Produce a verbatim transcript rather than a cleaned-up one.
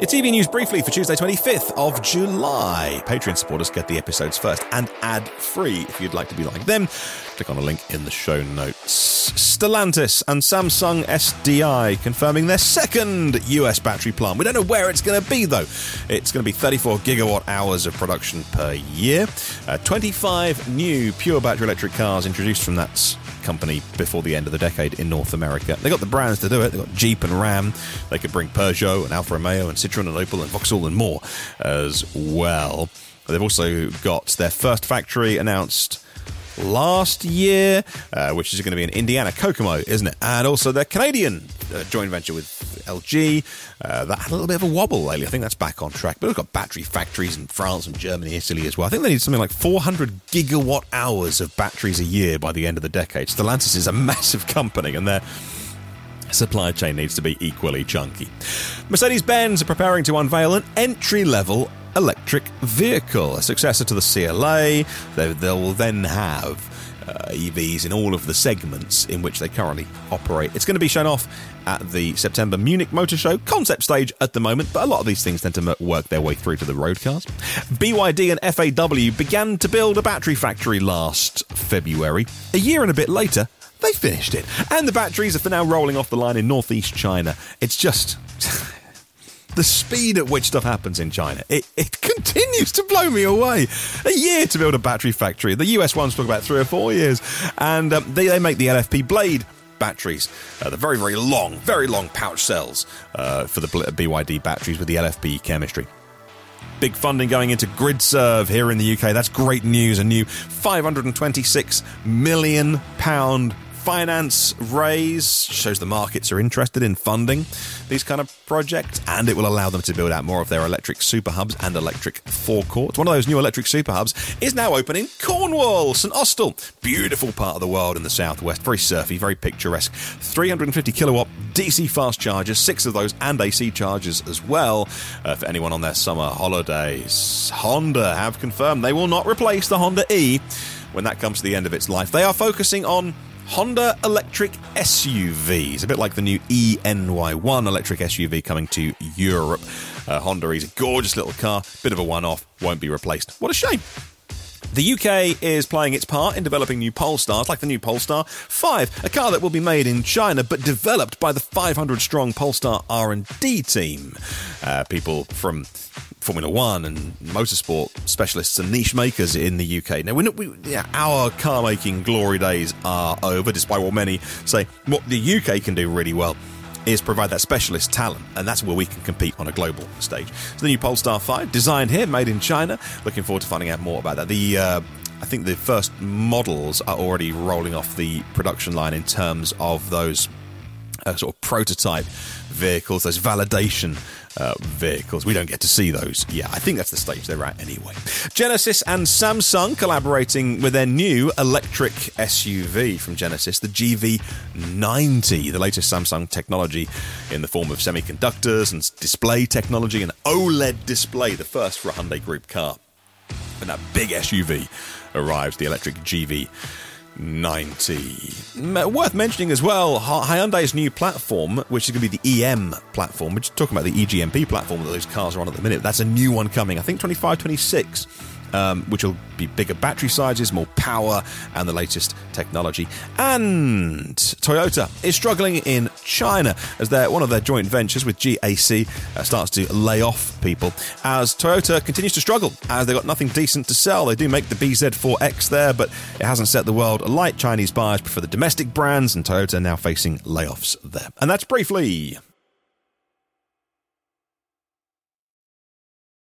It's E V News Briefly for Tuesday twenty-fifth of July. Patreon supporters get the episodes first and ad-free. If you'd like to be like them, click on a link in the show notes. Stellantis and Samsung S D I confirming their second U S battery plant. We don't know where it's going to be, though. It's going to be thirty-four gigawatt hours of production per year. Uh, twenty-five new pure battery electric cars introduced from that company before the end of the decade in North America. They got the brands to do it. They got Jeep and Ram. They could bring Peugeot and Alfa Romeo and Citroen and Opel and Vauxhall and more as well. They've also got their first factory announced last year, uh, which is going to be in Indiana, Kokomo, isn't it? And also their Canadian uh, joint venture with L G. Uh, that had a little bit of a wobble lately. I think that's back on track. But they've got battery factories in France and Germany, Italy as well. I think they need something like four hundred gigawatt hours of batteries a year by the end of the decade. Stellantis is a massive company, and they're supply chain needs to be equally chunky. Mercedes-Benz are preparing to unveil an entry-level electric vehicle, a successor to the C L A. They, they'll then have uh, E Vs in all of the segments in which they currently operate. It's going to be shown off at the September Munich Motor Show, concept stage at the moment, but a lot of these things tend to work their way through to the road cars. B Y D and F A W began to build a battery factory last February. A year and a bit later, they finished it. And the batteries are for now rolling off the line in northeast China. It's just the speed at which stuff happens in China. It, it continues to blow me away. A year to build a battery factory. The U S ones took about three or four years. And um, they, they make the L F P blade batteries. Uh, the very, very long, very long pouch cells uh, for the B Y D batteries with the L F P chemistry. Big funding going into GridServe here in the U K. That's great news. A new five hundred twenty-six million pounds finance raise shows the markets are interested in funding these kind of projects, and it will allow them to build out more of their electric super hubs and electric forecourts. One of those new electric super hubs is now open in Cornwall, Saint Austell. Beautiful part of the world in the southwest. Very surfy, very picturesque. three hundred fifty kilowatt D C fast chargers, six of those, and A C chargers as well uh, for anyone on their summer holidays. Honda have confirmed they will not replace the Honda E when that comes to the end of its life. They are focusing on Honda electric S U Vs, a bit like the new E N Y one electric S U V coming to Europe. Uh, Honda is a gorgeous little car, bit of a one-off, won't be replaced. What a shame. The U K is playing its part in developing new Polestars, like the new Polestar five, a car that will be made in China but developed by the five hundred strong Polestar R and D team. Uh, people from Formula One and motorsport specialists and niche makers in the U K. Now, we're not, we, yeah, our car-making glory days are over, despite what many say. What the U K can do really well is provide that specialist talent, and that's where we can compete on a global stage. So the new Polestar five, designed here, made in China. Looking forward to finding out more about that. The uh, I think the first models are already rolling off the production line in terms of those uh, sort of prototype vehicles, those validation uh, vehicles. We don't get to see those. Yeah, I think that's the stage they're at anyway. Genesis and Samsung collaborating with their new electric S U V from Genesis, the G V ninety, the latest Samsung technology in the form of semiconductors and display technology and OLED display, the first for a Hyundai Group car. When that big S U V arrives, the electric G V ninety. Worth mentioning as well, Hyundai's new platform, which is going to be the E M platform, which is talking about the E G M P platform that those cars are on at the minute. That's a new one coming, I think twenty-five, twenty-six, um, which will be bigger battery sizes, more power, and the latest technology. And Toyota is struggling in China as their one of their joint ventures with G A C uh, starts to lay off people as Toyota continues to struggle as they've got nothing decent to sell. They do make the B Z four X there, but it hasn't set the world alight. Chinese buyers prefer the domestic brands, and Toyota are now facing layoffs there. And that's briefly.